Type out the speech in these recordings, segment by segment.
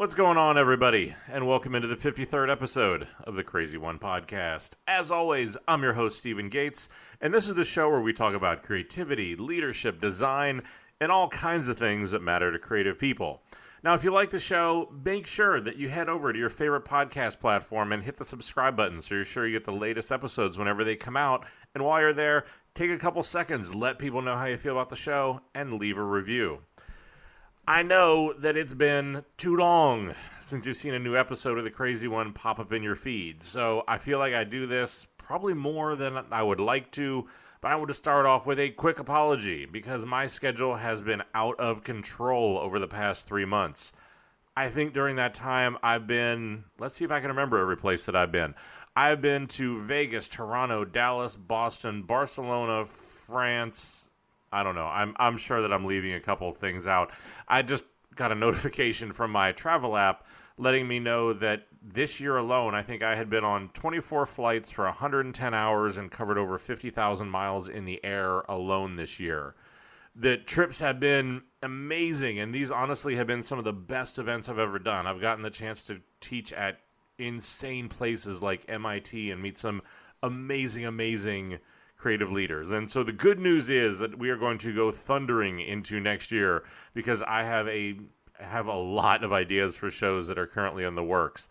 What's going on, everybody? And welcome into the 53rd episode of The Crazy One Podcast. As always, I'm your host, Stephen Gates, and this is the show where we talk about creativity, leadership, design, and all kinds of things that matter to creative people. Now, if you like the show, make sure that you head over to your favorite podcast platform and hit the subscribe button so you're sure you get the latest episodes whenever they come out. And while you're there, take a couple seconds, let people know how you feel about the show, and leave a review. I know that it's been too long since you've seen a new episode of The Crazy One pop up in your feed, so I feel like I do this probably more than I would like to, but I want to start off with a quick apology because my schedule has been out of control over the past 3 months. I think during that time I've been, let's see if I can remember every place that I've been. I've been to Vegas, Toronto, Dallas, Boston, Barcelona, France. I don't know. I'm sure that I'm leaving a couple of things out. I just got a notification from my travel app letting me know that this year alone, I think I had been on 24 flights for 110 hours and covered over 50,000 miles in the air alone this year. The trips have been amazing, and these honestly have been some of the best events I've ever done. I've gotten the chance to teach at insane places like MIT and meet some amazing, amazing creative leaders. And so the good news is that we are going to go thundering into next year because I have a lot of ideas for shows that are currently in the works.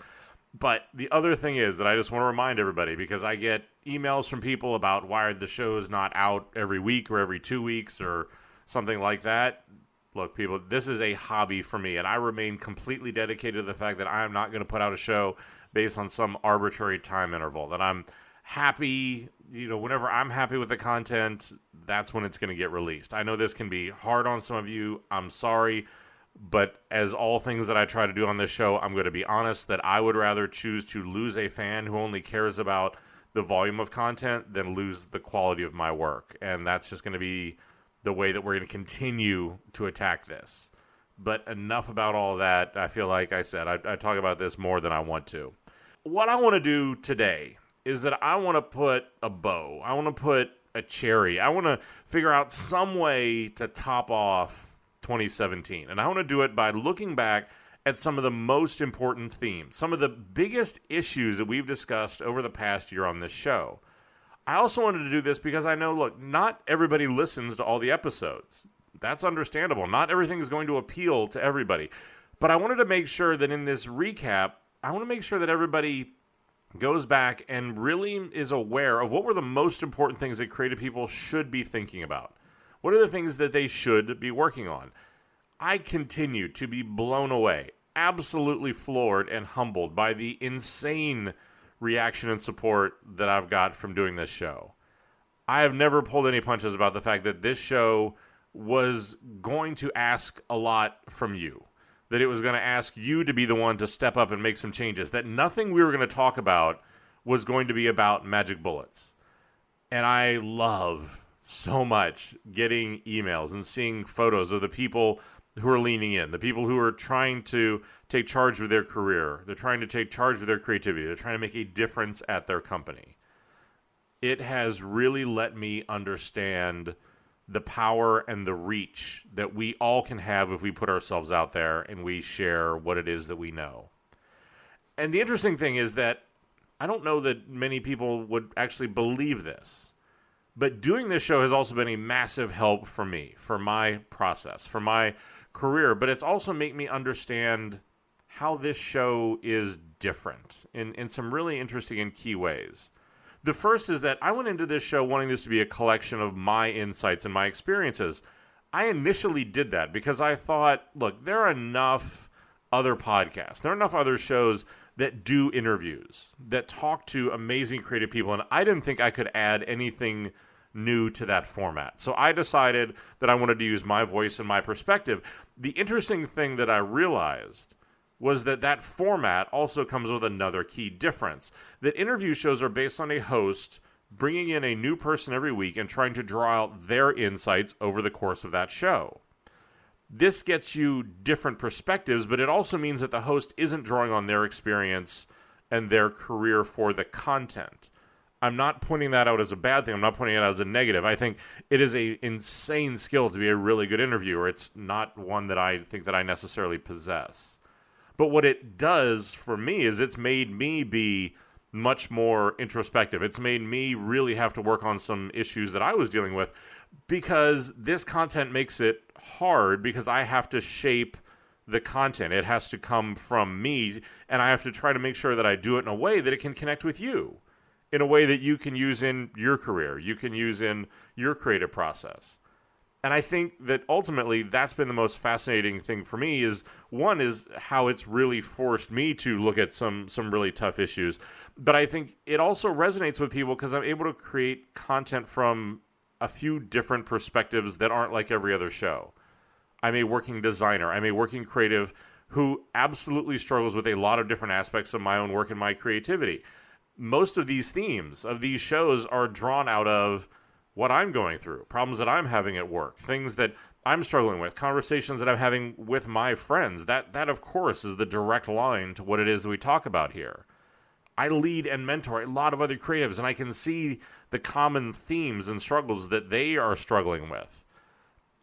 But the other thing is that I just want to remind everybody, because I get emails from people about why the show's not out every week or every 2 weeks or something like that. Look, people, this is a hobby for me, and I remain completely dedicated to the fact that I am not going to put out a show based on some arbitrary time interval, that I'm happy, whenever I'm happy with the content, that's when it's going to get released. I know this can be hard on some of you. I'm sorry. But as all things that I try to do on this show, I'm going to be honest that I would rather choose to lose a fan who only cares about the volume of content than lose the quality of my work. And that's just going to be the way that we're going to continue to attack this. But enough about all that. I feel like I said, I talk about this more than I want to. What I want to do today is that I want to put a bow. I want to put a cherry. I want to figure out some way to top off 2017. And I want to do it by looking back at some of the most important themes, some of the biggest issues that we've discussed over the past year on this show. I also wanted to do this because I know, look, not everybody listens to all the episodes. That's understandable. Not everything is going to appeal to everybody. But I wanted to make sure that in this recap, I want to make sure that everybody goes back and really is aware of what were the most important things that creative people should be thinking about. What are the things that they should be working on? I continue to be blown away, absolutely floored and humbled by the insane reaction and support that I've got from doing this show. I have never pulled any punches about the fact that this show was going to ask a lot from you, that it was going to ask you to be the one to step up and make some changes, that nothing we were going to talk about was going to be about magic bullets. And I love so much getting emails and seeing photos of the people who are leaning in, the people who are trying to take charge of their career. They're trying to take charge of their creativity. They're trying to make a difference at their company. It has really let me understand the power and the reach that we all can have if we put ourselves out there and we share what it is that we know. And the interesting thing is that I don't know that many people would actually believe this, but doing this show has also been a massive help for me, for my process, for my career, but it's also made me understand how this show is different in some really interesting and key ways. The first is that I went into this show wanting this to be a collection of my insights and my experiences. I initially did that because I thought, look, there are enough other podcasts, there are enough other shows that do interviews, that talk to amazing creative people, and I didn't think I could add anything new to that format. So I decided that I wanted to use my voice and my perspective. The interesting thing that I realized was that format also comes with another key difference, that interview shows are based on a host bringing in a new person every week and trying to draw out their insights over the course of that show. This gets you different perspectives, but it also means that the host isn't drawing on their experience and their career for the content. I'm not pointing that out as a bad thing. I'm not pointing it out as a negative. I think it is an insane skill to be a really good interviewer. It's not one that I think that I necessarily possess. But what it does for me is it's made me be much more introspective. It's made me really have to work on some issues that I was dealing with, because this content makes it hard, because I have to shape the content. It has to come from me, and I have to try to make sure that I do it in a way that it can connect with you, in a way that you can use in your career, you can use in your creative process. And I think that ultimately that's been the most fascinating thing for me is, one, is how it's really forced me to look at some really tough issues. But I think it also resonates with people because I'm able to create content from a few different perspectives that aren't like every other show. I'm a working designer. I'm a working creative who absolutely struggles with a lot of different aspects of my own work and my creativity. Most of these themes of these shows are drawn out of what I'm going through, problems that I'm having at work, things that I'm struggling with, conversations that I'm having with my friends. That of course, is the direct line to what it is that we talk about here. I lead and mentor a lot of other creatives, and I can see the common themes and struggles that they are struggling with.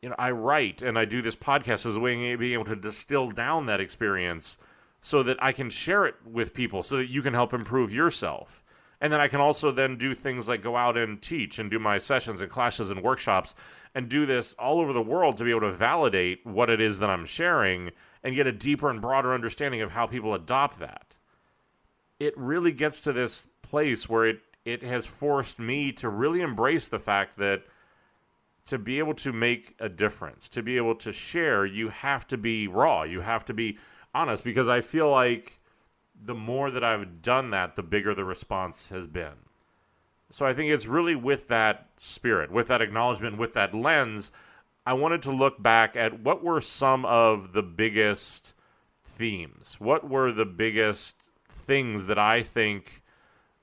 You know, I write and I do this podcast as a way of being able to distill down that experience so that I can share it with people so that you can help improve yourself. And then I can also then do things like go out and teach and do my sessions and classes and workshops and do this all over the world to be able to validate what it is that I'm sharing and get a deeper and broader understanding of how people adopt that. It really gets to this place where it has forced me to really embrace the fact that to be able to make a difference, to be able to share, you have to be raw, you have to be honest, because I feel like the more that I've done that, the bigger the response has been. So I think it's really with that spirit, with that acknowledgement, with that lens, I wanted to look back at what were some of the biggest themes, what were the biggest things that I think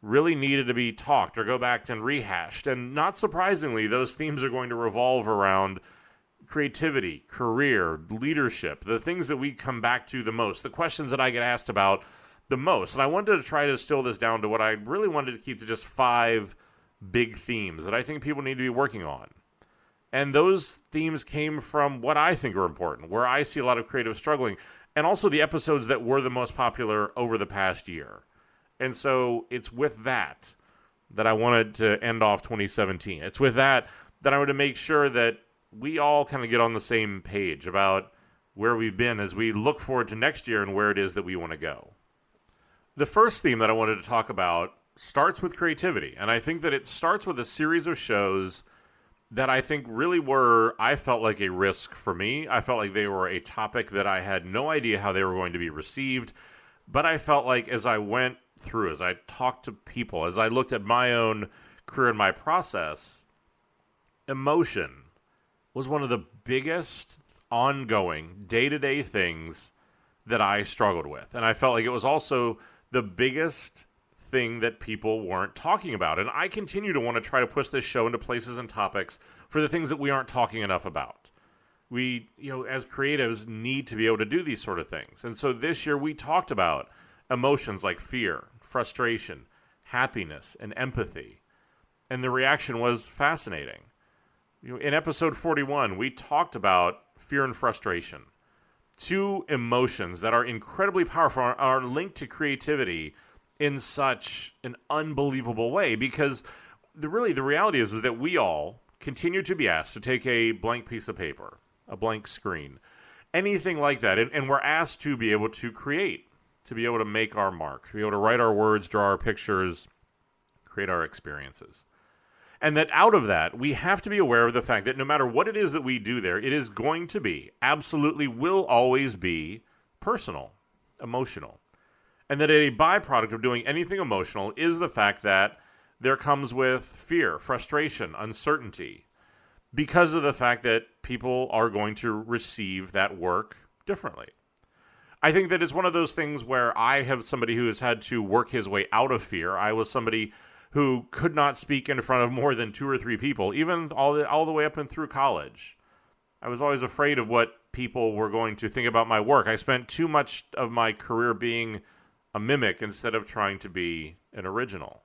really needed to be talked or go back and rehashed. And not surprisingly, those themes are going to revolve around creativity, career, leadership, the things that we come back to the most, the questions that I get asked about the most. And I wanted to try to distill this down to what I really wanted to keep to just 5 big themes that I think people need to be working on. And those themes came from what I think are important, where I see a lot of creative struggling, and also the episodes that were the most popular over the past year. And so it's with that I wanted to end off 2017. It's with that I wanted to make sure that we all kind of get on the same page about where we've been as we look forward to next year and where it is that we want to go. The first theme that I wanted to talk about starts with creativity, and I think that it starts with a series of shows that I think really were, I felt like, a risk for me. I felt like they were a topic that I had no idea how they were going to be received, but I felt like as I went through, as I talked to people, as I looked at my own career and my process, emotion was one of the biggest ongoing day-to-day things that I struggled with, and I felt like it was also the biggest thing that people weren't talking about. And I continue to want to try to push this show into places and topics for the things that we aren't talking enough about. We, as creatives, need to be able to do these sort of things. And so this year we talked about emotions like fear, frustration, happiness, and empathy. And the reaction was fascinating. In episode 41, we talked about fear and frustration, 2 emotions that are incredibly powerful, are linked to creativity in such an unbelievable way, because the reality is that we all continue to be asked to take a blank piece of paper, a blank screen, anything like that, and we're asked to be able to create, to be able to make our mark, to be able to write our words, draw our pictures, create our experiences. And that out of that, we have to be aware of the fact that no matter what it is that we do there, it is going to be, absolutely will always be, personal, emotional. And that a byproduct of doing anything emotional is the fact that there comes with fear, frustration, uncertainty, because of the fact that people are going to receive that work differently. I think that it's one of those things where I have somebody who has had to work his way out of fear. I was somebody who could not speak in front of more than 2 or 3 people, even all the way up and through college. I was always afraid of what people were going to think about my work. I spent too much of my career being a mimic instead of trying to be an original.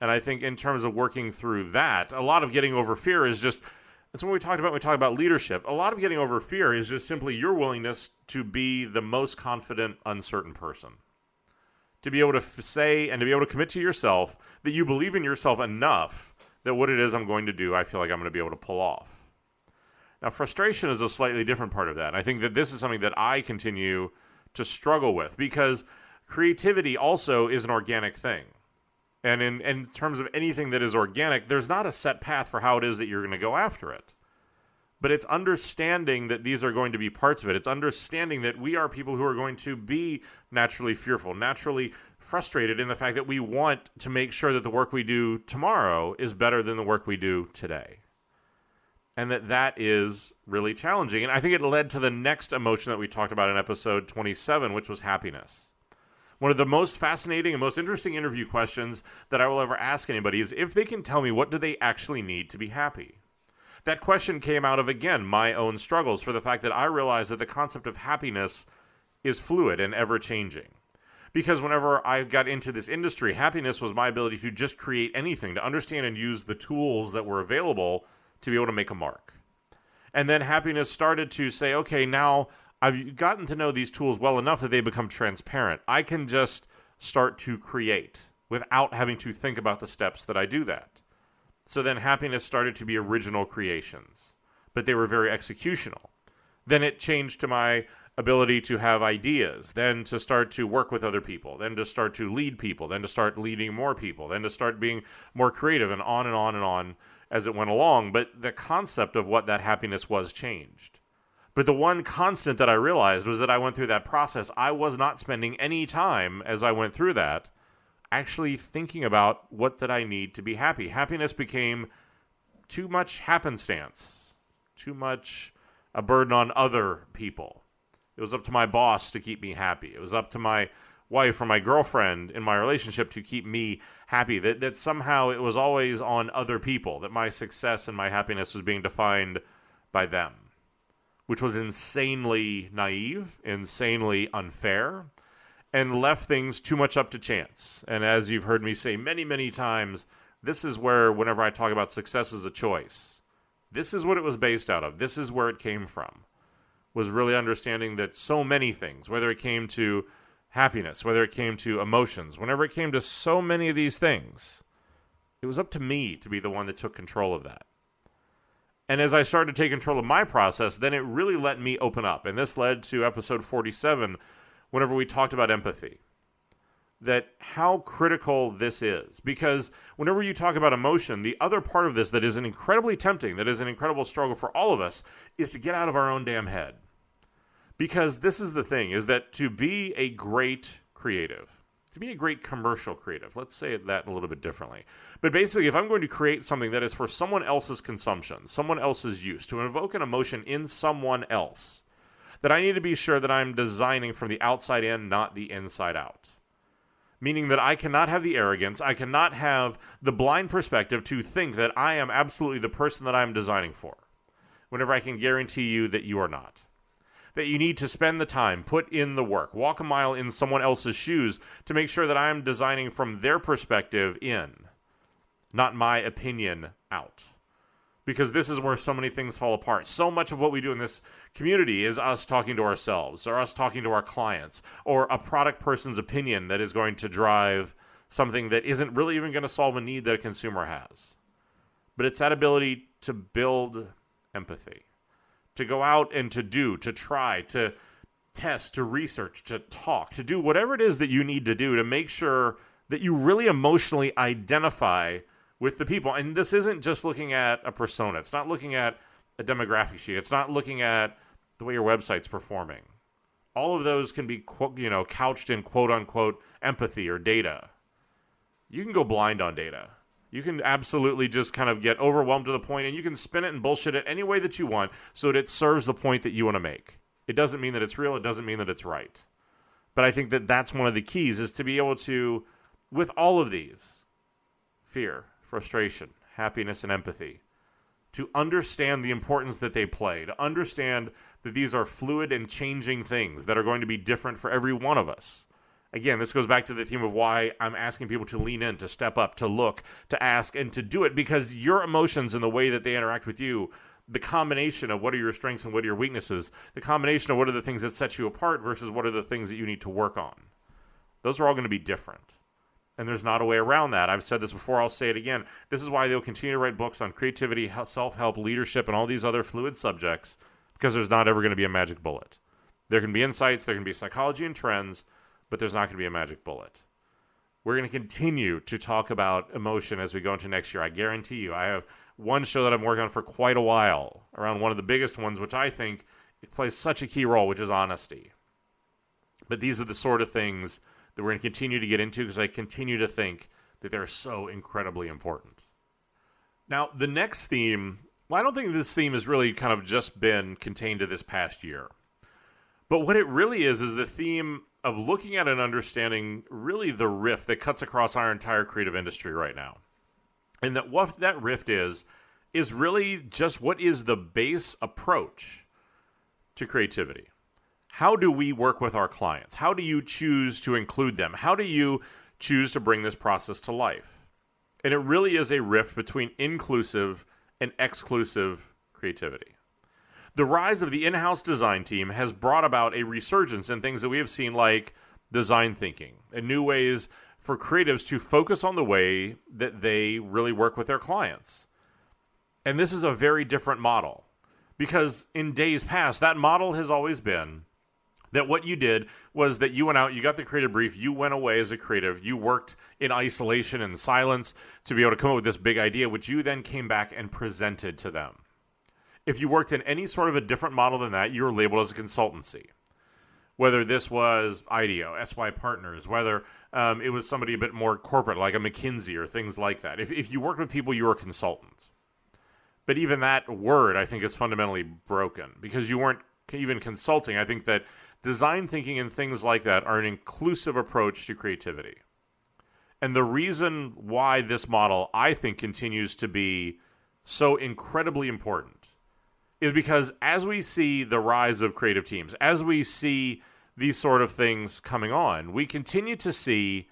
And I think in terms of working through that, a lot of getting over fear is just That's what we talked about when we talk about leadership. A lot of getting over fear is just simply your willingness to be the most confident, uncertain person. To be able to say and to be able to commit to yourself that you believe in yourself enough that what it is I'm going to do, I feel like I'm going to be able to pull off. Now, frustration is a slightly different part of that. I think that this is something that I continue to struggle with because creativity also is an organic thing. And in terms of anything that is organic, there's not a set path for how it is that you're going to go after it. But it's understanding that these are going to be parts of it. It's understanding that we are people who are going to be naturally fearful, naturally frustrated in the fact that we want to make sure that the work we do tomorrow is better than the work we do today. And that is really challenging. And I think it led to the next emotion that we talked about in episode 27, which was happiness. One of the most fascinating and most interesting interview questions that I will ever ask anybody is if they can tell me what do they actually need to be happy. That question came out of, again, my own struggles for the fact that I realized that the concept of happiness is fluid and ever-changing. Because whenever I got into this industry, happiness was my ability to just create anything, to understand and use the tools that were available to be able to make a mark. And then happiness started to say, okay, now I've gotten to know these tools well enough that they become transparent. I can just start to create without having to think about the steps that I do that. So then happiness started to be original creations, but they were very executional. Then it changed to my ability to have ideas, then to start to work with other people, then to start to lead people, then to start leading more people, then to start being more creative, and on and on and on as it went along. But the concept of what that happiness was changed. But the one constant that I realized was that I went through that process. I was not spending any time as I went through that actually thinking about what did I need to be happy. Happiness became too much happenstance, too much a burden on other people. It was up to my boss to keep me happy. It was up to my wife or my girlfriend in my relationship to keep me happy. That somehow it was always on other people, that my success and my happiness was being defined by them, which was insanely naive, insanely unfair, and left things too much up to chance. And as you've heard me say many, many times, this is where whenever I talk about success as a choice, this is what it was based out of. This is where it came from, was really understanding that so many things, whether it came to happiness, whether it came to emotions, whenever it came to so many of these things, it was up to me to be the one that took control of that. And as I started to take control of my process, then it really let me open up. And this led to episode 47, whenever we talked about empathy, that how critical this is. Because whenever you talk about emotion, the other part of this that is an incredibly tempting, that is an incredible struggle for all of us, is to get out of our own damn head. Because this is the thing, is that to be a great creative, to be a great commercial creative, let's say that a little bit differently. But basically, if I'm going to create something that is for someone else's consumption, someone else's use, to invoke an emotion in someone else, that I need to be sure that I'm designing from the outside in, not the inside out. Meaning that I cannot have the arrogance, I cannot have the blind perspective to think that I am absolutely the person that I'm designing for, whenever I can guarantee you that you are not. That you need to spend the time, put in the work, walk a mile in someone else's shoes to make sure that I'm designing from their perspective in, not my opinion out. Because this is where so many things fall apart. So much of what we do in this community is us talking to ourselves or us talking to our clients or a product person's opinion that is going to drive something that isn't really even going to solve a need that a consumer has. But it's that ability to build empathy, to go out and to do, to try, to test, to research, to talk, to do whatever it is that you need to do to make sure that you really emotionally identify with the people. And this isn't just looking at a persona. It's not looking at a demographic sheet. It's not looking at the way your website's performing. All of those can be, couched in quote-unquote empathy or data. You can go blind on data. You can absolutely just kind of get overwhelmed to the point, and you can spin it and bullshit it any way that you want so that it serves the point that you want to make. It doesn't mean that it's real. It doesn't mean that it's right. But I think that that's one of the keys, is to be able to, with all of these, fear, frustration, happiness, and empathy, to understand the importance that they play, to understand that these are fluid and changing things that are going to be different for every one of us. Again, this goes back to the theme of why I'm asking people to lean in, to step up, to look, to ask, and to do it, because your emotions and the way that they interact with you the combination of what are your strengths and what are your weaknesses, the combination of what are the things that set you apart versus what are the things that you need to work on. Those are all going to be different. And there's not a way around that. I've said this before. I'll say it again. This is why they'll continue to write books on creativity, self-help, leadership, and all these other fluid subjects, because there's not ever going to be a magic bullet. There can be insights. There can be psychology and trends, but there's not going to be a magic bullet. We're going to continue to talk about emotion as we go into next year. I guarantee you. I have one show that I'm working on for quite a while around one of the biggest ones, which I think plays such a key role, which is honesty. But these are the sort of things that we're going to continue to get into, because I continue to think that they're so incredibly important. Now, the next theme, well, I don't think this theme has really kind of just been contained to this past year. But what it really is the theme of looking at and understanding really the rift that cuts across our entire creative industry right now. And that what that rift is really just what is the base approach to creativity. How do we work with our clients? How do you choose to include them? How do you choose to bring this process to life? And it really is a rift between inclusive and exclusive creativity. The rise of the in-house design team has brought about a resurgence in things that we have seen, like design thinking and new ways for creatives to focus on the way that they really work with their clients. And this is a very different model, because in days past, that model has always been that what you did was that you went out, you got the creative brief, you went away as a creative, you worked in isolation and silence to be able to come up with this big idea, which you then came back and presented to them. If you worked in any sort of a different model than that, you were labeled as a consultancy. Whether this was IDEO, SY Partners, whether it was somebody a bit more corporate, like a McKinsey or things like that. If you worked with people, you were a consultant. But even that word, I think, is fundamentally broken, because you weren't even consulting. I think that design thinking and things like that are an inclusive approach to creativity. And the reason why this model, I think, continues to be so incredibly important is because as we see the rise of creative teams, as we see these sort of things coming on, we continue to see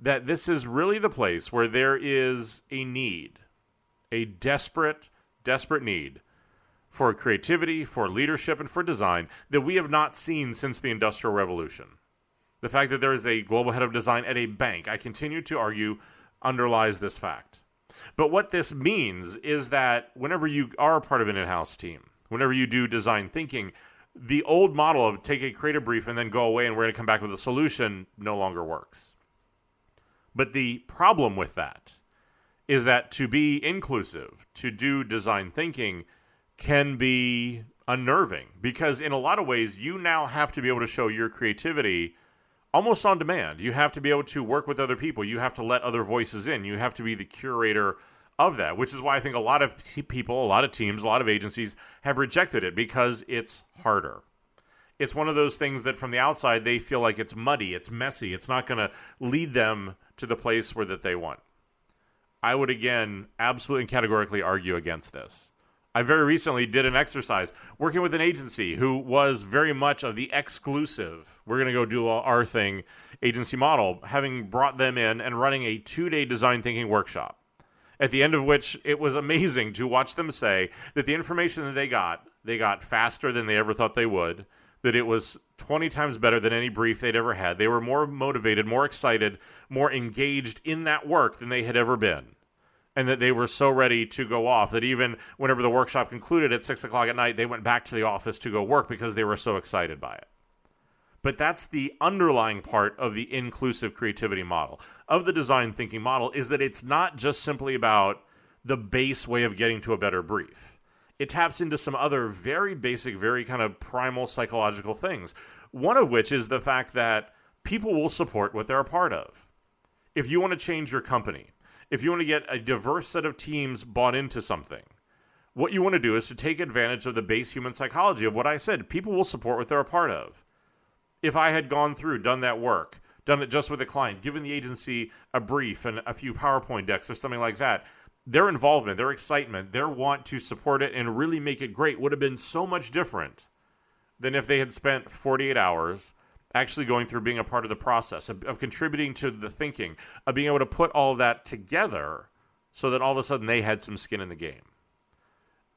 that this is really the place where there is a need, a desperate need for creativity, for leadership, and for design that we have not seen since the Industrial Revolution. The fact that there is a global head of design at a bank, I continue to argue, underlies this fact. But what this means is that whenever you are a part of an in-house team, whenever you do design thinking, the old model of take a creative brief and then go away and we're going to come back with a solution no longer works. But the problem with that is that to be inclusive, to do design thinking, can be unnerving, because in a lot of ways you now have to be able to show your creativity almost on demand. You have to be able to work with other people. You have to let other voices in. You have to be the curator of that, which is why I think a lot of people, a lot of teams, a lot of agencies have rejected it, because it's harder. It's one of those things that from the outside they feel like it's muddy, it's messy, it's not going to lead them to the place where that they want. I would, again, absolutely and categorically argue against this. I very recently did an exercise working with an agency who was very much of the exclusive, we're going to go do our thing agency model, having brought them in and running a 2-day design thinking workshop, at the end of which it was amazing to watch them say that the information that they got faster than they ever thought they would, that it was 20 times better than any brief they'd ever had. They were more motivated, more excited, more engaged in that work than they had ever been. And that they were so ready to go off that even whenever the workshop concluded at 6:00 at night, they went back to the office to go work because they were so excited by it. But that's the underlying part of the inclusive creativity model, of the design thinking model, is that it's not just simply about the base way of getting to a better brief. It taps into some other very basic, very kind of primal psychological things, one of which is the fact that people will support what they're a part of. If you want to change your company, if you want to get a diverse set of teams bought into something, what you want to do is to take advantage of the base human psychology of what I said. People will support what they're a part of. If I had gone through, done that work, done it just with a client, given the agency a brief and a few PowerPoint decks or something like that, their involvement, their excitement, their want to support it and really make it great would have been so much different than if they had spent 48 hours actually going through, being a part of the process, of contributing to the thinking, of being able to put all that together so that all of a sudden they had some skin in the game.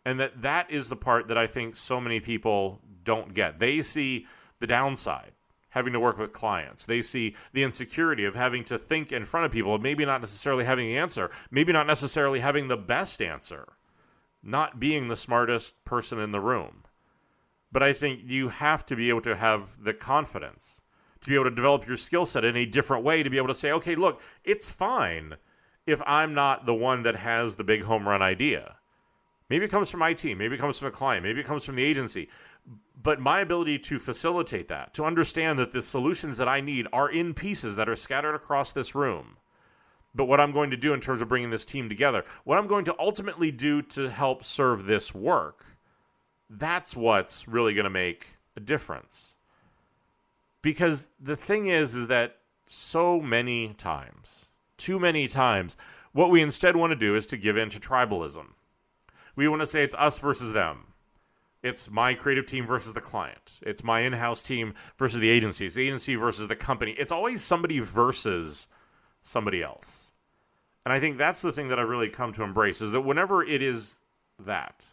And that is the part that I think so many people don't get. They see the downside, having to work with clients. They see the insecurity of having to think in front of people, of maybe not necessarily having the answer, maybe not necessarily having the best answer, not being the smartest person in the room. But I think you have to be able to have the confidence to be able to develop your skill set in a different way, to be able to say, okay, look, it's fine if I'm not the one that has the big home run idea. Maybe it comes from IT, maybe it comes from a client, maybe it comes from the agency. But my ability to facilitate that, to understand that the solutions that I need are in pieces that are scattered across this room. But what I'm going to do in terms of bringing this team together, what I'm going to ultimately do to help serve this work, that's what's really going to make a difference. Because the thing is that so many times, too many times, what we instead want to do is to give in to tribalism. We want to say it's us versus them. It's my creative team versus the client. It's my in-house team versus the agency. It's the agency versus the company. It's always somebody versus somebody else. And I think that's the thing that I've really come to embrace, is that whenever it is that,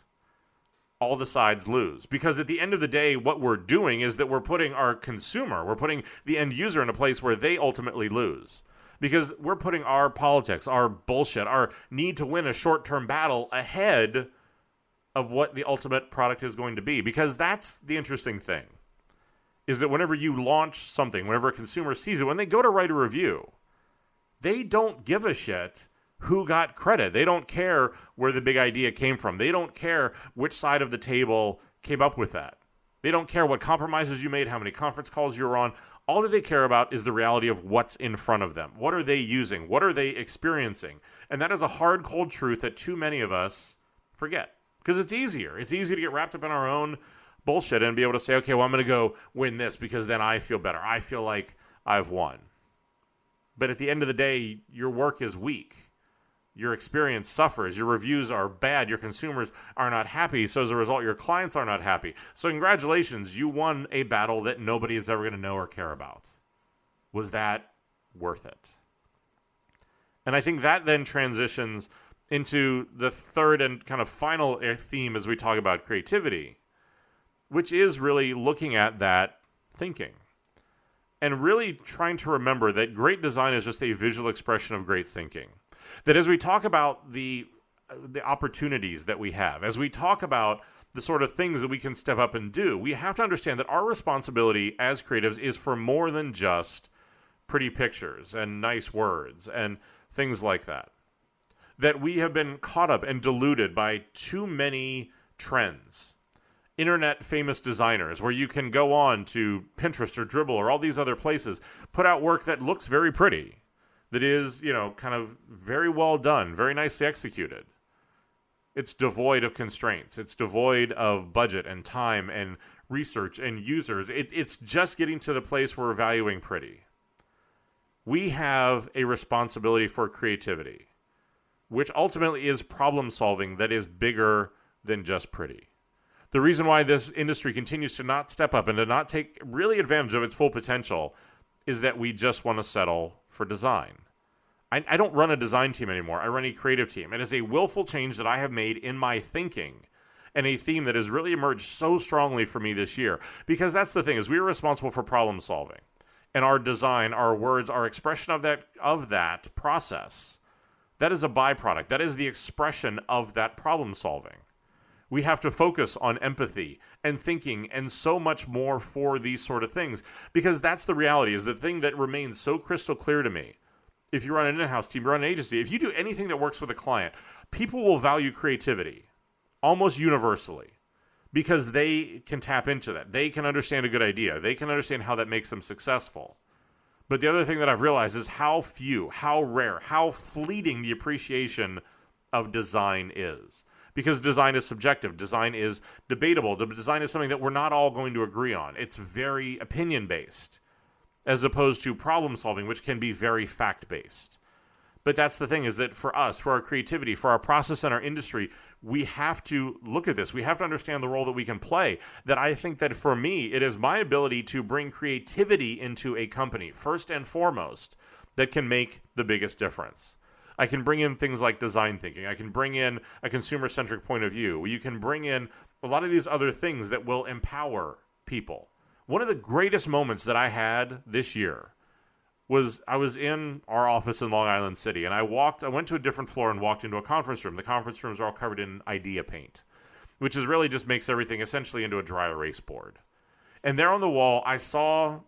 all the sides lose. Because at the end of the day, what we're doing is that we're putting our consumer, we're putting the end user in a place where they ultimately lose. Because we're putting our politics, our bullshit, our need to win a short-term battle ahead of what the ultimate product is going to be. Because that's the interesting thing, is that whenever you launch something, whenever a consumer sees it, when they go to write a review, they don't give a shit who got credit. They don't care where the big idea came from. They don't care which side of the table came up with that. They don't care what compromises you made, how many conference calls you were on. All that they care about is the reality of what's in front of them. What are they using? What are they experiencing? And that is a hard, cold truth that too many of us forget. Because it's easier. It's easy to get wrapped up in our own bullshit and be able to say, okay, well, I'm going to go win this because then I feel better. I feel like I've won. But at the end of the day, your work is weak. Your experience suffers. Your reviews are bad. Your consumers are not happy. So as a result, your clients are not happy. So congratulations, you won a battle that nobody is ever going to know or care about. Was that worth it? And I think that then transitions into the third and kind of final theme as we talk about creativity, which is really looking at that thinking and really trying to remember that great design is just a visual expression of great thinking. That as we talk about the opportunities that we have, as we talk about the sort of things that we can step up and do, we have to understand that our responsibility as creatives is for more than just pretty pictures and nice words and things like that. That we have been caught up and deluded by too many trends. Internet famous designers, where you can go on to Pinterest or Dribbble or all these other places, put out work that looks very pretty, that is, you know, kind of very well done, very nicely executed. It's devoid of constraints. It's devoid of budget and time and research and users. It's just getting to the place where we're valuing pretty. We have a responsibility for creativity, which ultimately is problem solving that is bigger than just pretty. The reason why this industry continues to not step up and to not take really advantage of its full potential is that we just want to settle for design. I don't run a design team anymore. I run a creative team. It is a willful change that I have made in my thinking, and a theme that has really emerged so strongly for me this year. Because that's the thing, is we are responsible for problem solving. And our design, our words, our expression of that process, that is a byproduct. That is the expression of that problem solving. We have to focus on empathy and thinking and so much more for these sort of things, because that's the reality, is the thing that remains so crystal clear to me. If you run an in-house team, you run an agency, if you do anything that works with a client, people will value creativity almost universally because they can tap into that. They can understand a good idea. They can understand how that makes them successful. But the other thing that I've realized is how few, how rare, how fleeting the appreciation of design is. Because design is subjective. Design is debatable. Design is something that we're not all going to agree on. It's very opinion-based, as opposed to problem-solving, which can be very fact-based. But that's the thing, is that for us, for our creativity, for our process and our industry, we have to look at this. We have to understand the role that we can play. That I think that for me, it is my ability to bring creativity into a company, first and foremost, that can make the biggest difference. I can bring in things like design thinking. I can bring in a consumer-centric point of view. You can bring in a lot of these other things that will empower people. One of the greatest moments that I had this year was I was in our office in Long Island City, and I went to a different floor and walked into a conference room. The conference rooms are all covered in IDEO paint, which is really just makes everything essentially into a dry erase board. And there on the wall, I saw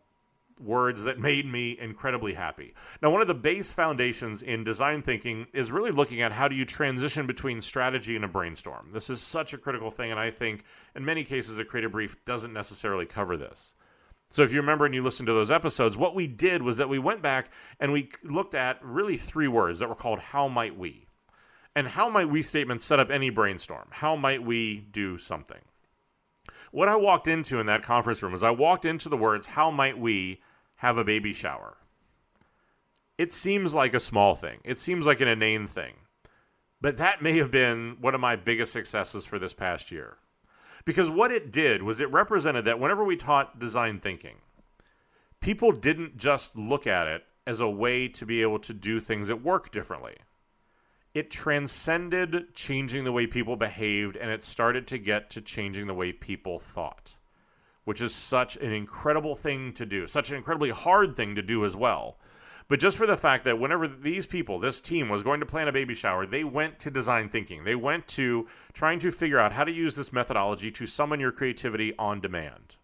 words that made me incredibly happy. Now, one of the base foundations in design thinking is really looking at how do you transition between strategy and a brainstorm. This is such a critical thing, and I think in many cases a creative brief doesn't necessarily cover this. So if you remember and you listened to those episodes, what we did was that we went back and we looked at really three words that were called how might we. And how might we statements set up any brainstorm. How might we do something? What I walked into in that conference room was I walked into the words, how might we have a baby shower? It seems like a small thing. It seems like an inane thing. But that may have been one of my biggest successes for this past year. Because what it did was it represented that whenever we taught design thinking, people didn't just look at it as a way to be able to do things at work differently. It transcended changing the way people behaved, and it started to get to changing the way people thought, which is such an incredible thing to do, such an incredibly hard thing to do as well. But just for the fact that whenever these people, this team was going to plan a baby shower, they went to design thinking. They went to trying to figure out how to use this methodology to summon your creativity on demand.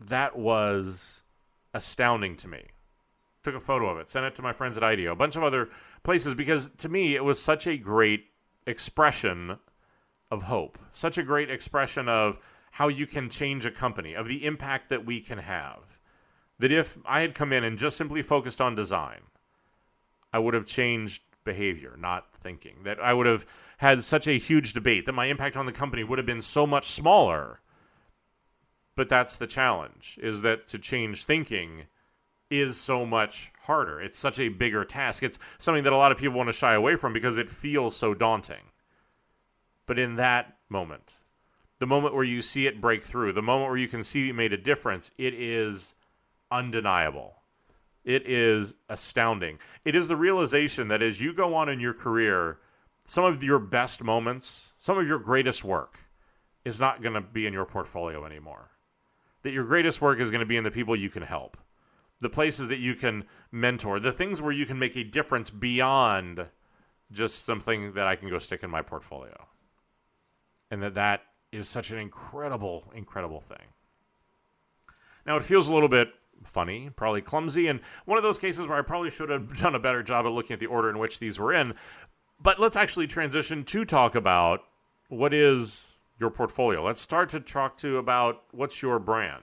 That was astounding to me. Took a photo of it, sent it to my friends at IDEO, a bunch of other places, because to me it was such a great expression of hope, such a great expression of how you can change a company, of the impact that we can have. That if I had come in and just simply focused on design, I would have changed behavior, not thinking. That I would have had such a huge debate that my impact on the company would have been so much smaller. But that's the challenge, is that to change thinking is so much harder. It's such a bigger task. It's something that a lot of people want to shy away from because it feels so daunting. But in that moment, the moment where you see it break through, the moment where you can see you made a difference, it is undeniable. It is astounding. It is the realization that as you go on in your career, some of your best moments, some of your greatest work is not going to be in your portfolio anymore. That your greatest work is going to be in the people you can help, the places that you can mentor, the things where you can make a difference beyond just something that I can go stick in my portfolio. And that is such an incredible, incredible thing. Now, it feels a little bit funny, probably clumsy, and one of those cases where I probably should have done a better job at looking at the order in which these were in. But let's actually transition to talk about what is your portfolio. Let's start to talk to about what's your brand.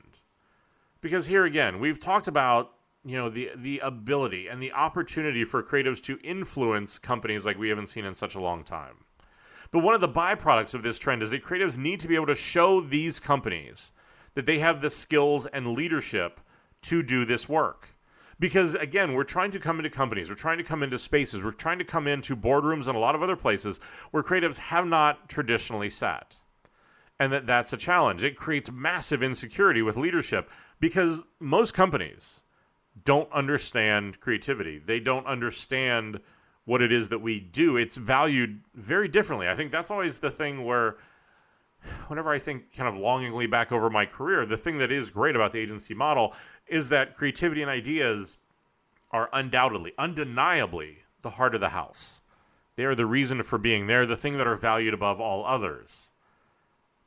Because here again, we've talked about, the ability and the opportunity for creatives to influence companies like we haven't seen in such a long time. But one of the byproducts of this trend is that creatives need to be able to show these companies that they have the skills and leadership to do this work. Because again, we're trying to come into companies, we're trying to come into spaces, we're trying to come into boardrooms and a lot of other places where creatives have not traditionally sat. And that's a challenge. It creates massive insecurity with leadership because most companies don't understand creativity. They don't understand what it is that we do. It's valued very differently. I think that's always the thing where whenever I think kind of longingly back over my career, the thing that is great about the agency model is that creativity and ideas are undoubtedly, undeniably the heart of the house. They are the reason for being there, the thing that are valued above all others.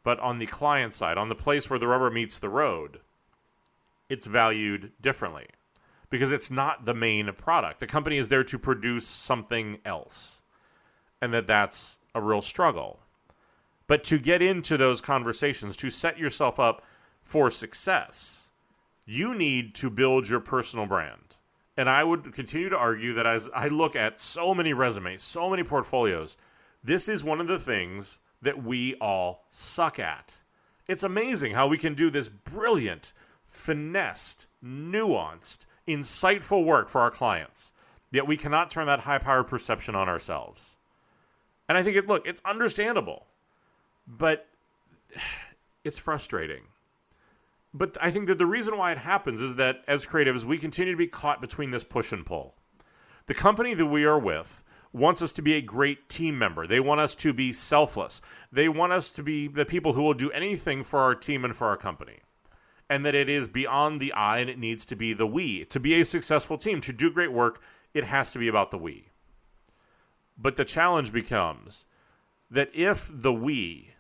But on the client side, on the place where the rubber meets the road, it's valued differently because it's not the main product. The company is there to produce something else, and that's a real struggle. But to get into those conversations, to set yourself up for success, you need to build your personal brand. And I would continue to argue that as I look at so many resumes, so many portfolios, this is one of the things that we all suck at. It's amazing how we can do this brilliant, finessed, nuanced, insightful work for our clients, yet we cannot turn that high-powered perception on ourselves. And I think, it's understandable. But it's frustrating. But I think that the reason why it happens is that as creatives, we continue to be caught between this push and pull. The company that we are with wants us to be a great team member. They want us to be selfless. They want us to be the people who will do anything for our team and for our company. And that it is beyond the I and it needs to be the we. To be a successful team, to do great work, it has to be about the we. But the challenge becomes that if the we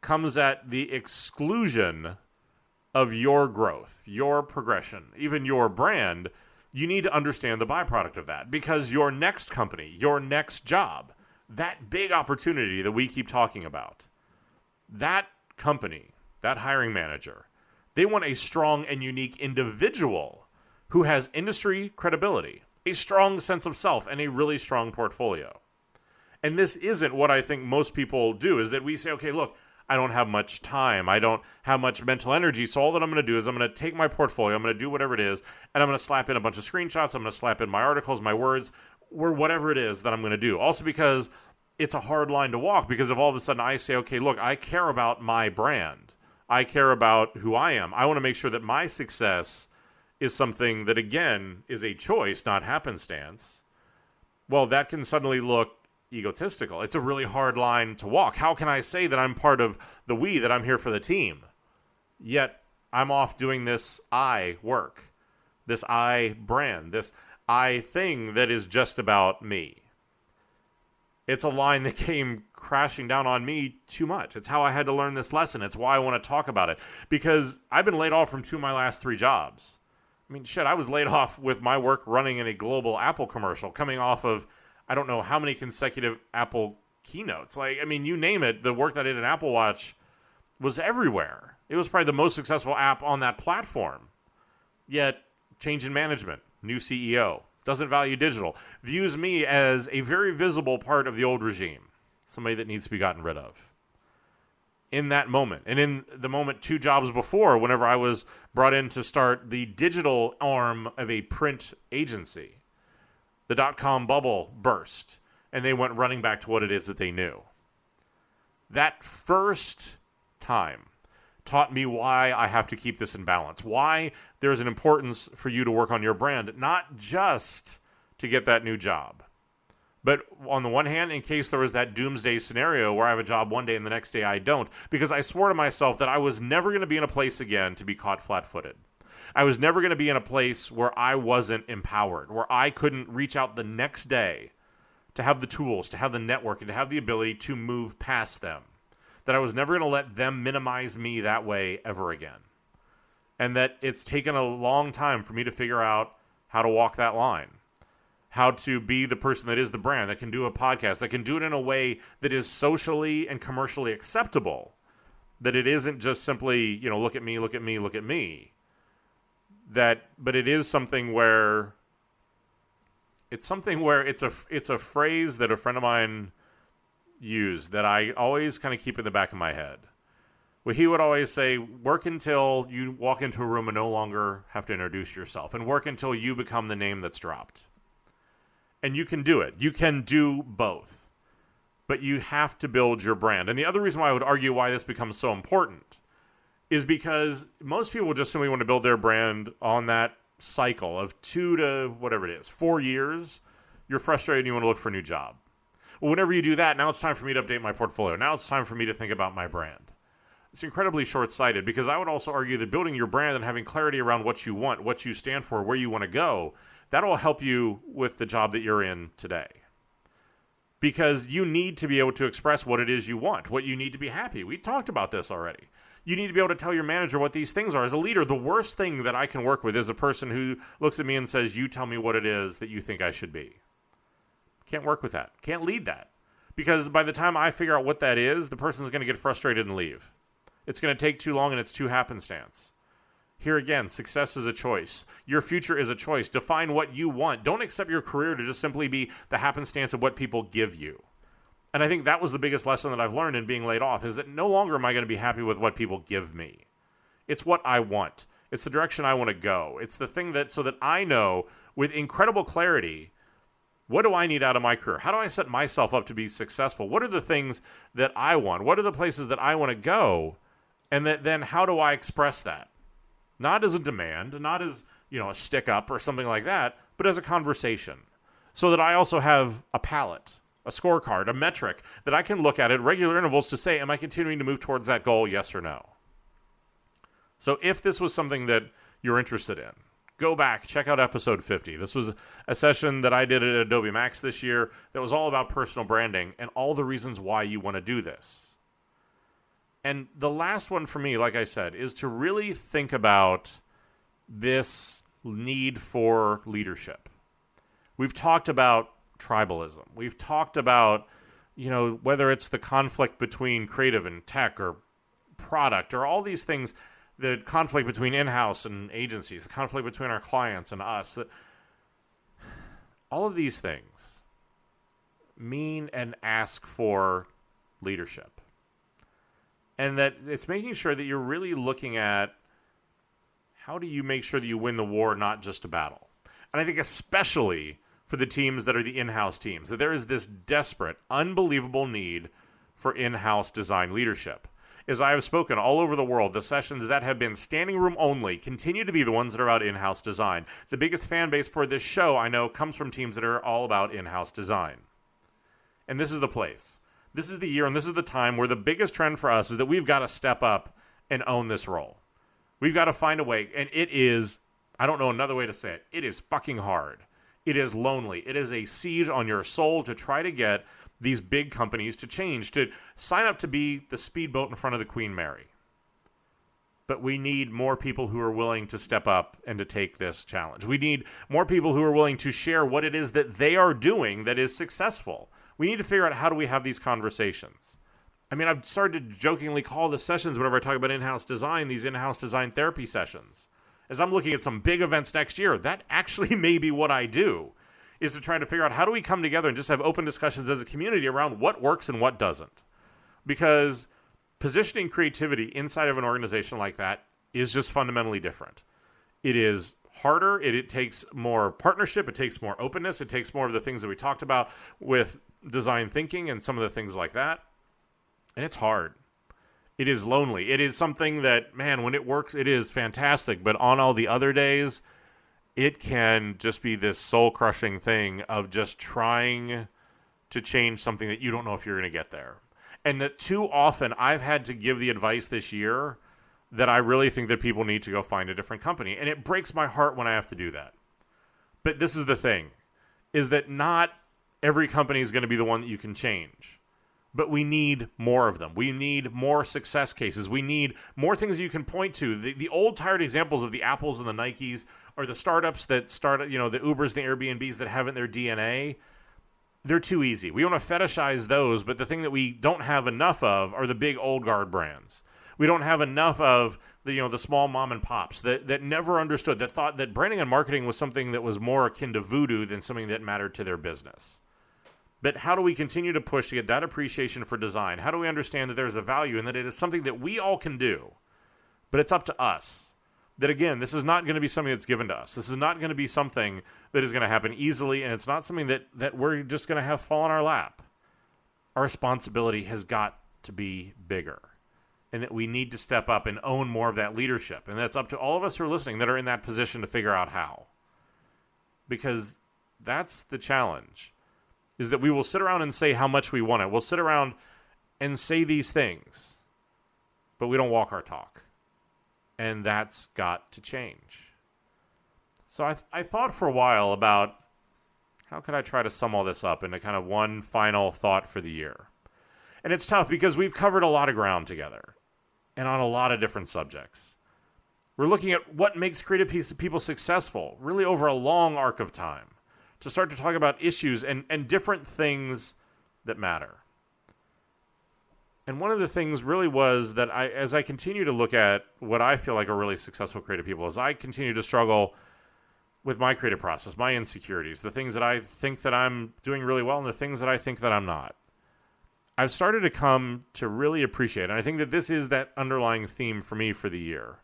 comes at the exclusion of your growth, your progression, even your brand, you need to understand the byproduct of that, because your next company, your next job, that big opportunity that we keep talking about, that company, that hiring manager, they want a strong and unique individual who has industry credibility, a strong sense of self, and a really strong portfolio. And this isn't what I think most people do, is that we say, okay, look, I don't have much time. I don't have much mental energy. So all that I'm going to do is I'm going to take my portfolio, I'm going to do whatever it is, and I'm going to slap in a bunch of screenshots. I'm going to slap in my articles, my words, or whatever it is that I'm going to do. Also because it's a hard line to walk, because if all of a sudden I say, okay, look, I care about my brand. I care about who I am. I want to make sure that my success is something that, again, is a choice, not happenstance. Well, that can suddenly look egotistical. It's a really hard line to walk. How can I say that I'm part of the we, that I'm here for the team, yet I'm off doing this I work, this I brand, this I thing that is just about me? It's a line that came crashing down on me too much. It's how I had to learn this lesson. It's why I want to talk about it, because I've been laid off from two of my last three jobs. I mean, shit, I was laid off with my work running in a global Apple commercial, coming off of I don't know how many consecutive Apple keynotes. Like, I mean, you name it, the work that I did in Apple Watch was everywhere. It was probably the most successful app on that platform. Yet, change in management, new CEO, doesn't value digital, views me as a very visible part of the old regime, somebody that needs to be gotten rid of. In that moment, and in the moment two jobs before, whenever I was brought in to start the digital arm of a print agency, the dot-com bubble burst, and they went running back to what it is that they knew. That first time taught me why I have to keep this in balance, why there's an importance for you to work on your brand, not just to get that new job. But on the one hand, in case there was that doomsday scenario where I have a job one day and the next day I don't, because I swore to myself that I was never going to be in a place again to be caught flat-footed. I was never going to be in a place where I wasn't empowered, where I couldn't reach out the next day to have the tools, to have the network, and to have the ability to move past them, that I was never going to let them minimize me that way ever again, and that it's taken a long time for me to figure out how to walk that line, how to be the person that is the brand, that can do a podcast, that can do it in a way that is socially and commercially acceptable, that it isn't just simply, you know, look at me, look at me, look at me. But it is something where it's a phrase that a friend of mine used that I always kind of keep in the back of my head. Well, he would always say, work until you walk into a room and no longer have to introduce yourself, and work until you become the name that's dropped. And you can do it. You can do both, but you have to build your brand. And the other reason why I would argue why this becomes so important is because most people just simply want to build their brand on that cycle of 2 to 4 years. You're frustrated and you want to look for a new job. Well, whenever you do that, now it's time for me to update my portfolio. Now it's time for me to think about my brand. It's incredibly short-sighted, because I would also argue that building your brand and having clarity around what you want, what you stand for, where you want to go, that will help you with the job that you're in today. Because you need to be able to express what it is you want, what you need to be happy. We talked about this already. You need to be able to tell your manager what these things are. As a leader, the worst thing that I can work with is a person who looks at me and says, you tell me what it is that you think I should be. Can't work with that. Can't lead that. Because by the time I figure out what that is, the person's going to get frustrated and leave. It's going to take too long and it's too happenstance. Here again, success is a choice. Your future is a choice. Define what you want. Don't accept your career to just simply be the happenstance of what people give you. And I think that was the biggest lesson that I've learned in being laid off, is that no longer am I going to be happy with what people give me. It's what I want. It's the direction I want to go. It's the thing that, so that I know with incredible clarity, what do I need out of my career? How do I set myself up to be successful? What are the things that I want? What are the places that I want to go? And that, then how do I express that? Not as a demand, not as, you know, a stick up or something like that, but as a conversation. so that I also have a palette, a scorecard, a metric that I can look at regular intervals to say, am I continuing to move towards that goal, yes or no? So if this was something that you're interested in, go back, check out episode 50. This was a session that I did at Adobe Max this year that was all about personal branding and all the reasons why you want to do this. And the last one for me, like I said, is to really think about this need for leadership. We've talked about tribalism. We've talked about, whether it's the conflict between creative and tech or product or all these things, the conflict between in-house and agencies, the conflict between our clients and us, all of these things mean and ask for leadership. And that it's making sure that you're really looking at how do you make sure that you win the war, not just a battle. And I think especially for the teams that are the in-house teams, that there is this desperate, unbelievable need for in-house design leadership. As I have spoken all over the world, the sessions that have been standing room only continue to be the ones that are about in-house design. The biggest fan base for this show, I know, comes from teams that are all about in-house design. And this is the place. This is the year and this is the time where the biggest trend for us is that we've got to step up and own this role. We've got to find a way, and it is, I don't know another way to say it, it is fucking hard. It is lonely. It is a siege on your soul to try to get these big companies to change, to sign up to be the speedboat in front of the Queen Mary. But we need more people who are willing to step up and to take this challenge. We need more people who are willing to share what it is that they are doing that is successful. We need to figure out how do we have these conversations. I mean, I've started to jokingly call the sessions whenever I talk about in-house design, these in-house design therapy sessions. As I'm looking at some big events next year, that actually may be what I do, is to try to figure out how do we come together and just have open discussions as a community around what works and what doesn't. Because positioning creativity inside of an organization like that is just fundamentally different. It is harder. It takes more partnership. It takes more openness. It takes more of the things that we talked about with design thinking and some of the things like that. And it's hard. It is lonely. It is something that, man, when it works, it is fantastic. But on all the other days, it can just be this soul-crushing thing of just trying to change something that you don't know if you're going to get there. And that too often I've had to give the advice this year that I really think that people need to go find a different company. And it breaks my heart when I have to do that. But this is the thing, is that not every company is going to be the one that you can change. But we need more of them. We need more success cases. We need more things you can point to. The old tired examples of the Apples and the Nikes or the startups that start, the Ubers and the Airbnbs that have in their DNA, they're too easy. We want to fetishize those, but the thing that we don't have enough of are the big old guard brands. We don't have enough of the small mom and pops that never understood, that thought that branding and marketing was something that was more akin to voodoo than something that mattered to their business. But how do we continue to push to get that appreciation for design? How do we understand that there's a value and that it is something that we all can do? But it's up to us. That, again, this is not going to be something that's given to us. This is not going to be something that is going to happen easily, and it's not something that we're just going to have fall on our lap. Our responsibility has got to be bigger, and that we need to step up and own more of that leadership. And that's up to all of us who are listening that are in that position to figure out how. Because that's the challenge. Is that we will sit around and say how much we want it. We'll sit around and say these things, but we don't walk our talk. And that's got to change. So I thought for a while about how could I try to sum all this up into kind of one final thought for the year. And it's tough because we've covered a lot of ground together and on a lot of different subjects. We're looking at what makes creative people successful, really over a long arc of time, to start to talk about issues and different things that matter. And one of the things really was that as I continue to look at what I feel like are really successful creative people, as I continue to struggle with my creative process, my insecurities, the things that I think that I'm doing really well and the things that I think that I'm not, I've started to come to really appreciate, and I think that this is that underlying theme for me for the year.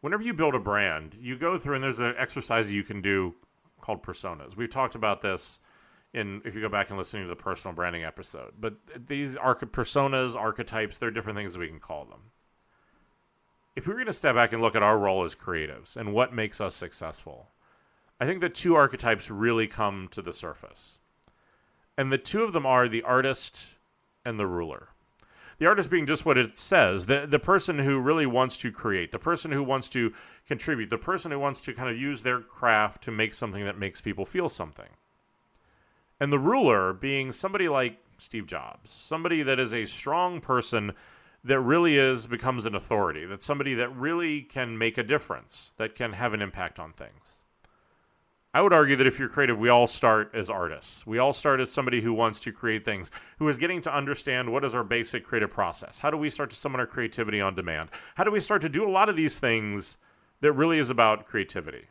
Whenever you build a brand, you go through, and there's an exercise that you can do called personas. We've talked about this if you go back and listen to the personal branding episode. But these are personas, archetypes, they're different things that we can call them. If we were going to step back and look at our role as creatives and what makes us successful, I think the two archetypes really come to the surface. And the two of them are the artist and the ruler. The artist being just what it says, the person who really wants to create, the person who wants to contribute, the person who wants to kind of use their craft to make something that makes people feel something. And the ruler being somebody like Steve Jobs, somebody that is a strong person that really becomes an authority, that's somebody that really can make a difference, that can have an impact on things. I would argue that if you're creative, we all start as artists. We all start as somebody who wants to create things, who is getting to understand what is our basic creative process. How do we start to summon our creativity on demand? How do we start to do a lot of these things that really is about creativity?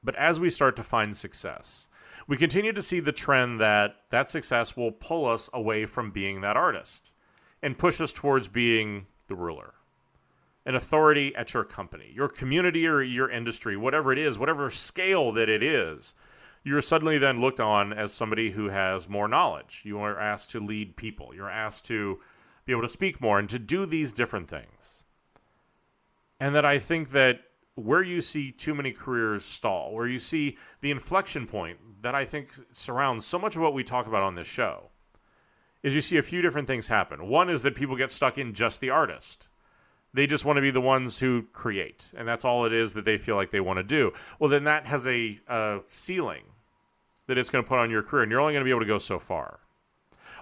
But as we start to find success, we continue to see the trend that success will pull us away from being that artist and push us towards being the ruler, an authority at your company, your community, or your industry, whatever it is, whatever scale that it is. You're suddenly then looked on as somebody who has more knowledge. You are asked to lead people. You're asked to be able to speak more and to do these different things. And that I think that where you see too many careers stall, where you see the inflection point that I think surrounds so much of what we talk about on this show, is you see a few different things happen. One is that people get stuck in just the artist. They just want to be the ones who create, and that's all it is that they feel like they want to do. Well, then that has a ceiling that it's going to put on your career, and you're only going to be able to go so far.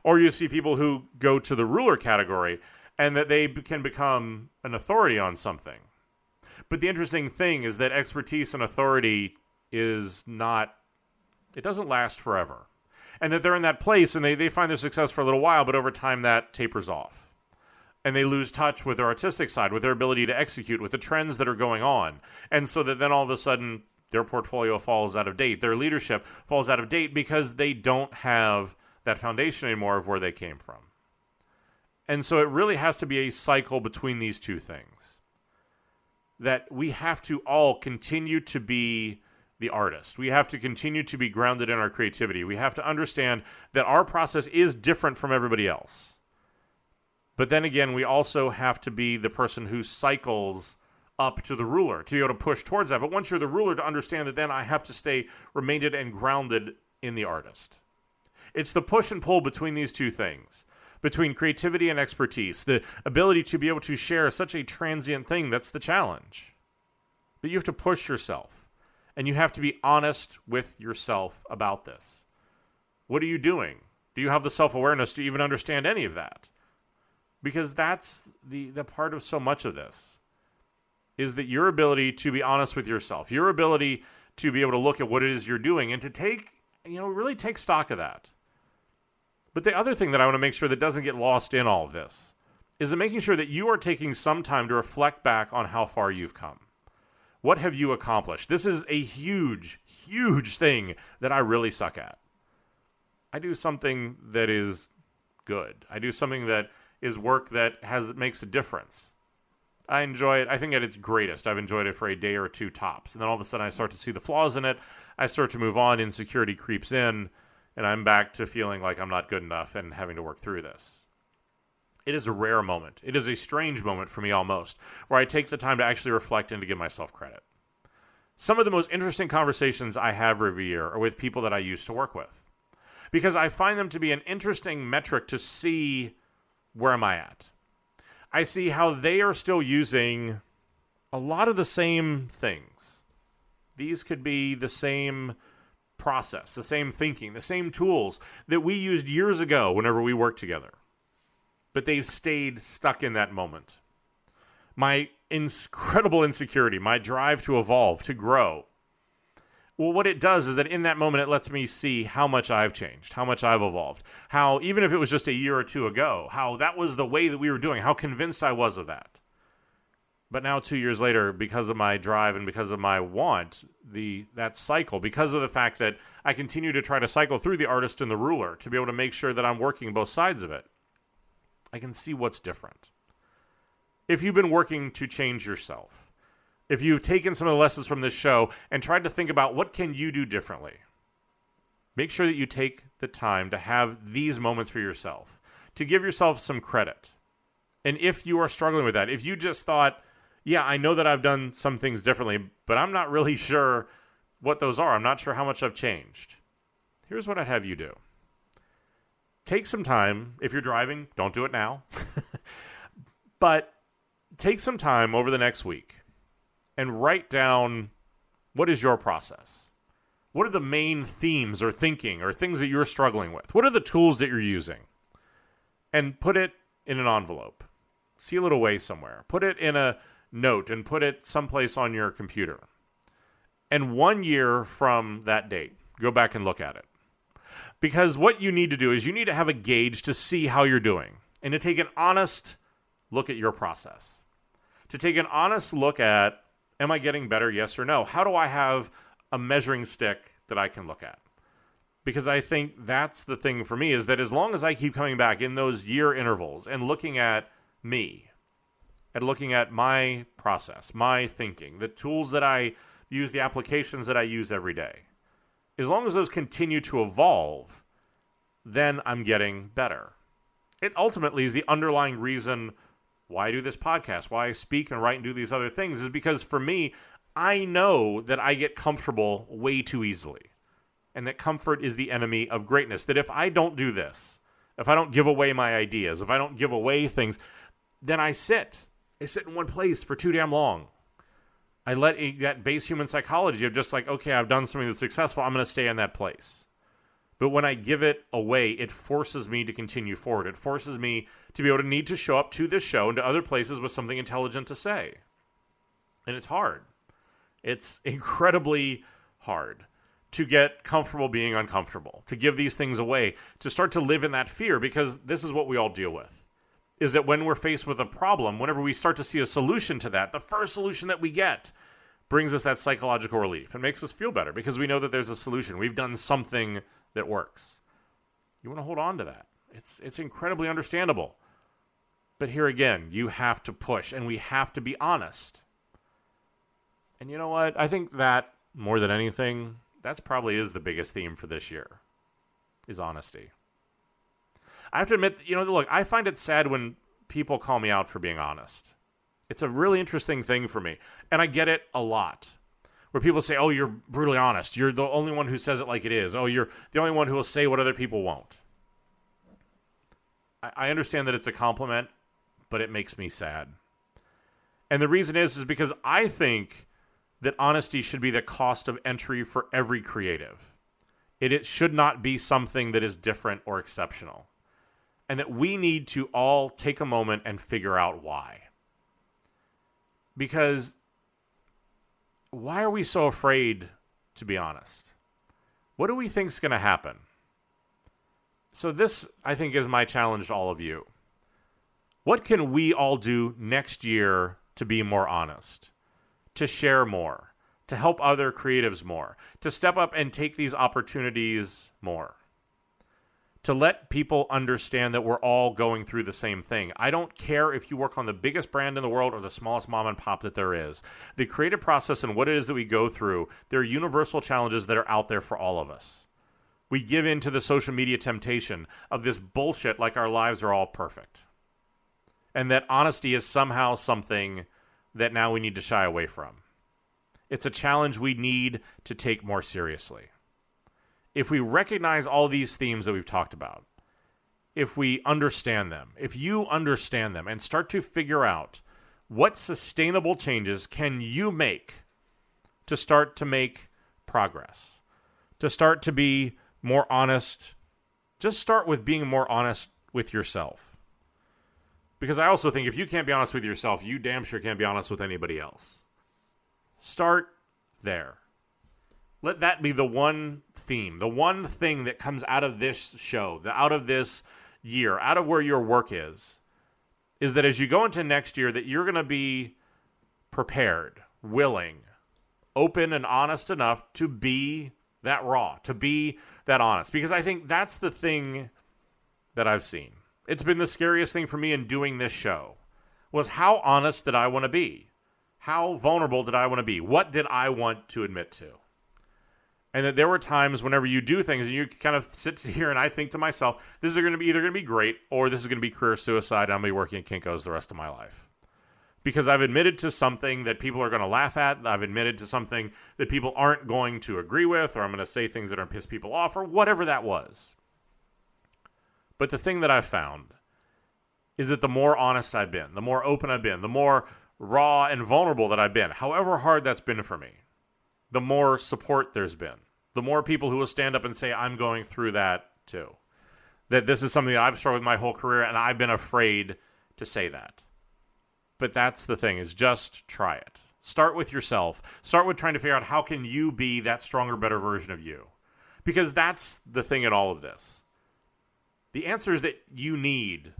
Or you see people who go to the ruler category and that they can become an authority on something. But the interesting thing is that expertise and authority doesn't last forever. And that they're in that place and they find their success for a little while, but over time that tapers off. And they lose touch with their artistic side, with their ability to execute, with the trends that are going on. And so that then all of a sudden their portfolio falls out of date, their leadership falls out of date because they don't have that foundation anymore of where they came from. And so it really has to be a cycle between these two things. That we have to all continue to be the artist. We have to continue to be grounded in our creativity. We have to understand that our process is different from everybody else. But then again, we also have to be the person who cycles up to the ruler to be able to push towards that. But once you're the ruler, to understand that then I have to stay remained and grounded in the artist. It's the push and pull between these two things, between creativity and expertise, the ability to be able to share such a transient thing. That's the challenge. But you have to push yourself. And you have to be honest with yourself about this. What are you doing? Do you have the self-awareness to even understand any of that? Because that's the part of so much of this, is that your ability to be honest with yourself, your ability to be able to look at what it is you're doing and to really take stock of that. But the other thing that I want to make sure that doesn't get lost in all of this is that making sure that you are taking some time to reflect back on how far you've come. What have you accomplished? This is a huge, huge thing that I really suck at. I do something that is good. I do something that is work that makes a difference. I enjoy it. I think at its greatest, I've enjoyed it for a day or two tops. And then all of a sudden I start to see the flaws in it. I start to move on. Insecurity creeps in. And I'm back to feeling like I'm not good enough and having to work through this. It is a rare moment. It is a strange moment for me almost, where I take the time to actually reflect and to give myself credit. Some of the most interesting conversations I have every year are with people that I used to work with, because I find them to be an interesting metric to see where am I at. I see how they are still using a lot of the same things. These could be the same process, the same thinking, the same tools that we used years ago whenever we worked together. But they've stayed stuck in that moment. My incredible insecurity, my drive to evolve, to grow. Well, what it does is that in that moment, it lets me see how much I've changed, how much I've evolved, how even if it was just a year or two ago, how that was the way that we were doing, how convinced I was of that. But now 2 years later, because of my drive and because of my want, that cycle, because of the fact that I continue to try to cycle through the artist and the ruler to be able to make sure that I'm working both sides of it, I can see what's different. If you've been working to change yourself, if you've taken some of the lessons from this show and tried to think about what can you do differently, make sure that you take the time to have these moments for yourself, to give yourself some credit. And if you are struggling with that, if you just thought, yeah, I know that I've done some things differently, but I'm not really sure what those are. I'm not sure how much I've changed. Here's what I'd have you do. Take some time. If you're driving, don't do it now. But take some time over the next week and write down, what is your process? What are the main themes or thinking or things that you're struggling with? What are the tools that you're using? And put it in an envelope. Seal it away somewhere. Put it in a note and put it someplace on your computer. And 1 year from that date, go back and look at it. Because what you need to do is you need to have a gauge to see how you're doing and to take an honest look at your process. To take an honest look at, am I getting better, yes or no? How do I have a measuring stick that I can look at? Because I think that's the thing for me, is that as long as I keep coming back in those year intervals and looking at me, and looking at my process, my thinking, the tools that I use, the applications that I use every day, as long as those continue to evolve, then I'm getting better. It ultimately is the underlying reason why I do this podcast, why I speak and write and do these other things, is because for me, I know that I get comfortable way too easily, and that comfort is the enemy of greatness. That if I don't do this, if I don't give away my ideas, if I don't give away things, then I sit in one place for too damn long. I let that base human psychology of just like, okay, I've done something that's successful, I'm going to stay in that place. But when I give it away, it forces me to continue forward. It forces me to be able to need to show up to this show and to other places with something intelligent to say. And it's hard. It's incredibly hard to get comfortable being uncomfortable, to give these things away, to start to live in that fear, because this is what we all deal with. Is that when we're faced with a problem, whenever we start to see a solution to that, the first solution that we get brings us that psychological relief. It makes us feel better because we know that there's a solution. We've done something that works. You want to hold on to that. It's incredibly understandable. But here again, you have to push, and we have to be honest. And you know what? I think that, more than anything, that's probably is the biggest theme for this year, is honesty. I have to admit, look, I find it sad when people call me out for being honest. It's a really interesting thing for me. And I get it a lot, where people say, oh, you're brutally honest. You're the only one who says it like it is. Oh, you're the only one who will say what other people won't. I understand that it's a compliment, but it makes me sad. And the reason is because I think that honesty should be the cost of entry for every creative. It should not be something that is different or exceptional. And that we need to all take a moment and figure out why. Because why are we so afraid to be honest? What do we think is going to happen? So this, I think, is my challenge to all of you. What can we all do next year to be more honest, to share more, to help other creatives more, to step up and take these opportunities more? To let people understand that we're all going through the same thing. I don't care if you work on the biggest brand in the world or the smallest mom and pop that there is. The creative process and what it is that we go through, there are universal challenges that are out there for all of us. We give in to the social media temptation of this bullshit like our lives are all perfect. And that honesty is somehow something that now we need to shy away from. It's a challenge we need to take more seriously. If we recognize all these themes that we've talked about, if we understand them, if you understand them and start to figure out what sustainable changes can you make to start to make progress, to start to be more honest, just start with being more honest with yourself. Because I also think if you can't be honest with yourself, you damn sure can't be honest with anybody else. Start there. Let that be the one theme, the one thing that comes out of this show, out of this year, out of where your work is that as you go into next year, that you're going to be prepared, willing, open, and honest enough to be that raw, to be that honest. Because I think that's the thing that I've seen. It's been the scariest thing for me in doing this show, was how honest did I want to be? How vulnerable did I want to be? What did I want to admit to? And that there were times whenever you do things and you kind of sit here and I think to myself, this is going to be either going to be great or this is going to be career suicide. I'm going to be working at Kinko's the rest of my life. because I've admitted to something that people are going to laugh at. I've admitted to something that people aren't going to agree with, or I'm going to say things that are piss people off, or whatever that was. But the thing that I've found is that the more honest I've been, the more open I've been, the more raw and vulnerable that I've been, however hard that's been for me, the more support there's been, the more people who will stand up and say, I'm going through that too. That this is something that I've struggled with my whole career, and I've been afraid to say that. But that's the thing, is just try it. Start with yourself. Start with trying to figure out how can you be that stronger, better version of you. Because that's the thing in all of this. The answers that you need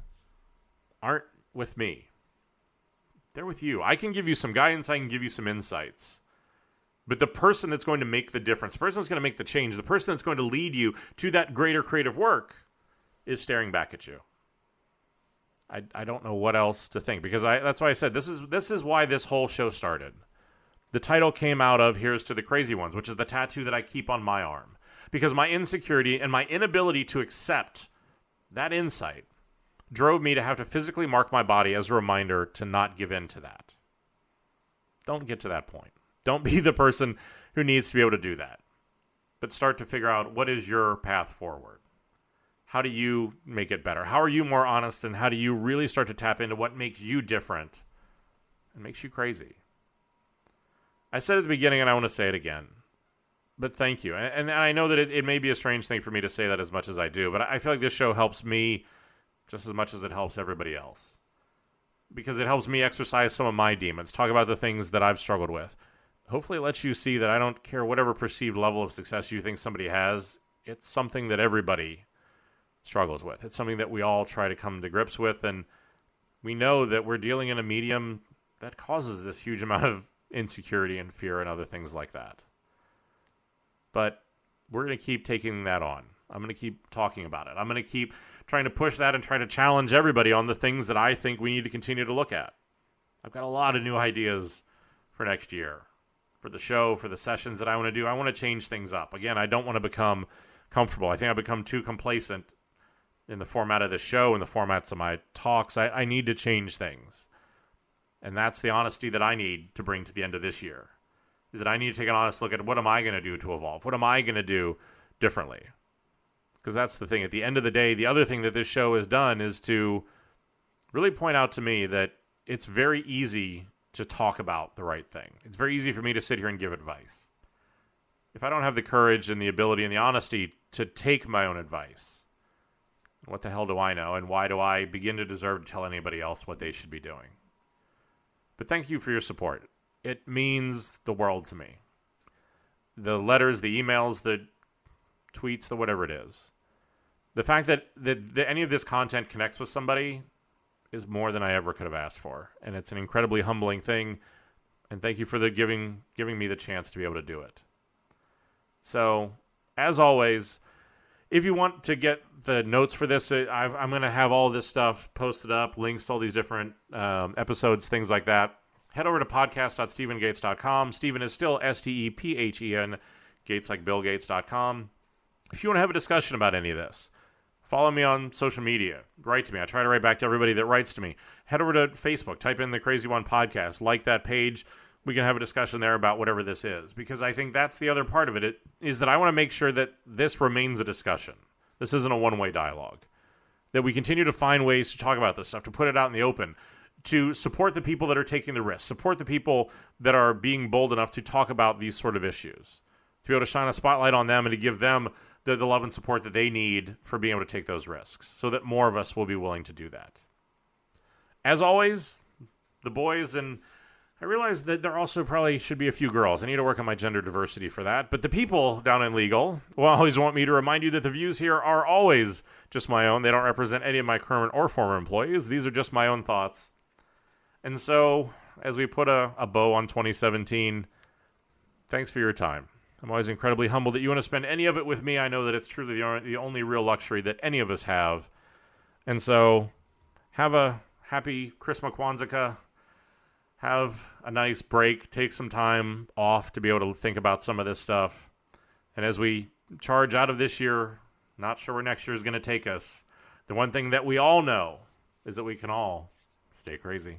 aren't with me. They're with you. I can give you some guidance. I can give you some insights. But the person that's going to make the difference, the person that's going to make the change, the person that's going to lead you to that greater creative work is staring back at you. I don't know what else to think, because that's why I said this is why this whole show started. The title came out of Here's to the Crazy Ones, which is the tattoo that I keep on my arm, because my insecurity and my inability to accept that insight drove me to have to physically mark my body as a reminder to not give in to that. Don't get to that point. Don't be the person who needs to be able to do that, but start to figure out what is your path forward. How do you make it better? How are you more honest? And how do you really start to tap into what makes you different and makes you crazy? I said at the beginning, and I want to say it again, but thank you. And I know that it may be a strange thing for me to say that as much as I do, but I feel like this show helps me just as much as it helps everybody else, because it helps me exercise some of my demons, talk about the things that I've struggled with. Hopefully it lets you see that I don't care whatever perceived level of success you think somebody has. It's something that everybody struggles with. It's something that we all try to come to grips with, and we know that we're dealing in a medium that causes this huge amount of insecurity and fear and other things like that. But we're going to keep taking that on. I'm going to keep talking about it. I'm going to keep trying to push that and try to challenge everybody on the things that I think we need to continue to look at. I've got a lot of new ideas for next year, for the show, for the sessions that I want to do. I want to change things up. Again, I don't want to become comfortable. I think I've become too complacent in the format of the show, in the formats of my talks. I need to change things. And that's the honesty that I need to bring to the end of this year, is that I need to take an honest look at what am I going to do to evolve? What am I going to do differently? Because that's the thing. At the end of the day, the other thing that this show has done is to really point out to me that it's very easy to talk about the right thing. It's very easy for me to sit here and give advice. If I don't have the courage and the ability and the honesty to take my own advice, what the hell do I know, and why do I begin to deserve to tell anybody else what they should be doing? But thank you for your support. It means the world to me. The letters, the emails, the tweets, the whatever it is. The fact that any of this content connects with somebody is more than I ever could have asked for. And it's an incredibly humbling thing. And thank you for the giving me the chance to be able to do it. So, as always, if you want to get the notes for this, I'm going to have all this stuff posted up, links to all these different episodes, things like that. Head over to podcast.stephengates.com. Stephen is still S-T-E-P-H-E-N, Gates like Bill Gates.com. If you want to have a discussion about any of this, follow me on social media. Write to me. I try to write back to everybody that writes to me. Head over to Facebook. Type in The Crazy One Podcast. Like that page. We can have a discussion there about whatever this is, because I think that's the other part of it is that I want to make sure that this remains a discussion. This isn't a one-way dialogue, that we continue to find ways to talk about this stuff, to put it out in the open, to support the people that are taking the risk, support the people that are being bold enough to talk about these sort of issues, to be able to shine a spotlight on them and to give them the love and support that they need for being able to take those risks, so that more of us will be willing to do that. As always, the boys and I realize that there also probably should be a few girls. I need to work on my gender diversity for that. But the people down in legal will always want me to remind you that the views here are always just my own. They don't represent any of my current or former employees. These are just my own thoughts. And so, as we put a bow on 2017, thanks for your time. I'm always incredibly humbled that you want to spend any of it with me. I know that it's truly the only real luxury that any of us have. And so, have a happy Christmas Kwanzaa. Have a nice break. Take some time off to be able to think about some of this stuff. And as we charge out of this year, not sure where next year is going to take us, the one thing that we all know is that we can all stay crazy.